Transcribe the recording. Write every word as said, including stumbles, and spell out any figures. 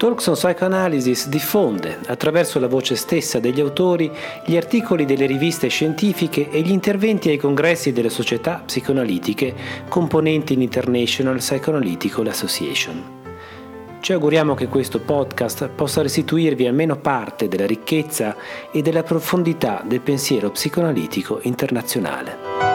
Talks on Psychoanalysis diffonde, attraverso la voce stessa degli autori, gli articoli delle riviste scientifiche e gli interventi ai congressi delle società psicoanalitiche componenti l'International Psychoanalytical Association. Ci auguriamo che questo podcast possa restituirvi almeno parte della ricchezza e della profondità del pensiero psicoanalitico internazionale.